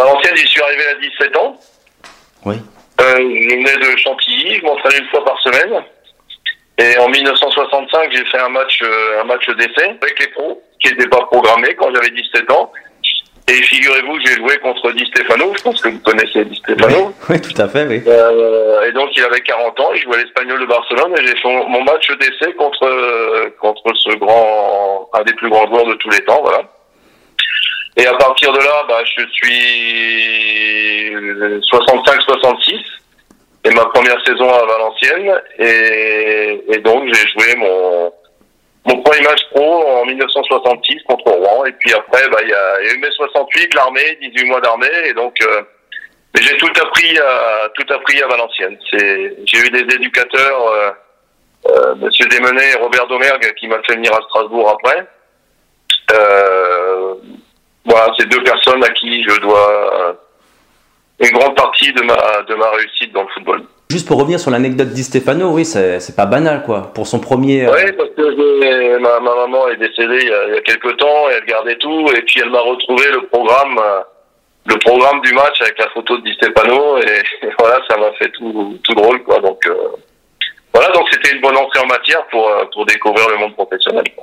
Valenciennes, j'y suis arrivé à 17 ans. Oui. Je venais de Chantilly, je m'entraînais une fois par semaine. Et en 1965, j'ai fait un match d'essai avec les pros, qui n'était pas programmé quand j'avais 17 ans. Et figurez-vous que j'ai joué contre Di Stéfano, je pense que vous connaissez Di Stéfano. Oui, tout à fait, oui. Et donc il avait 40 ans, il jouait à l'Espagnol de Barcelone et j'ai fait mon match d'essai contre ce grand, un des plus grands joueurs de tous les temps, voilà. Et à partir de là, je suis 65-66, et ma première saison à Valenciennes, et donc j'ai joué mon premier match pro en 1966 contre Rouen, et puis après, il y a eu mai 68, l'armée, 18 mois d'armée, et donc mais j'ai tout appris à Valenciennes. J'ai eu des éducateurs, Monsieur Desmenet et Robert Domergue, qui m'a fait venir à Strasbourg après. Voilà, c'est deux personnes à qui je dois une grande partie de ma réussite dans le football. Juste pour revenir sur l'anecdote Di Stéfano, oui, c'est pas banal, quoi, pour son premier... Oui, parce que ma maman est décédée il y a quelques temps, et elle gardait tout, et puis elle m'a retrouvé le programme du match avec la photo de Di Stéfano, et voilà, ça m'a fait tout drôle, quoi. Donc, voilà, donc c'était une bonne entrée en matière pour découvrir le monde professionnel, quoi.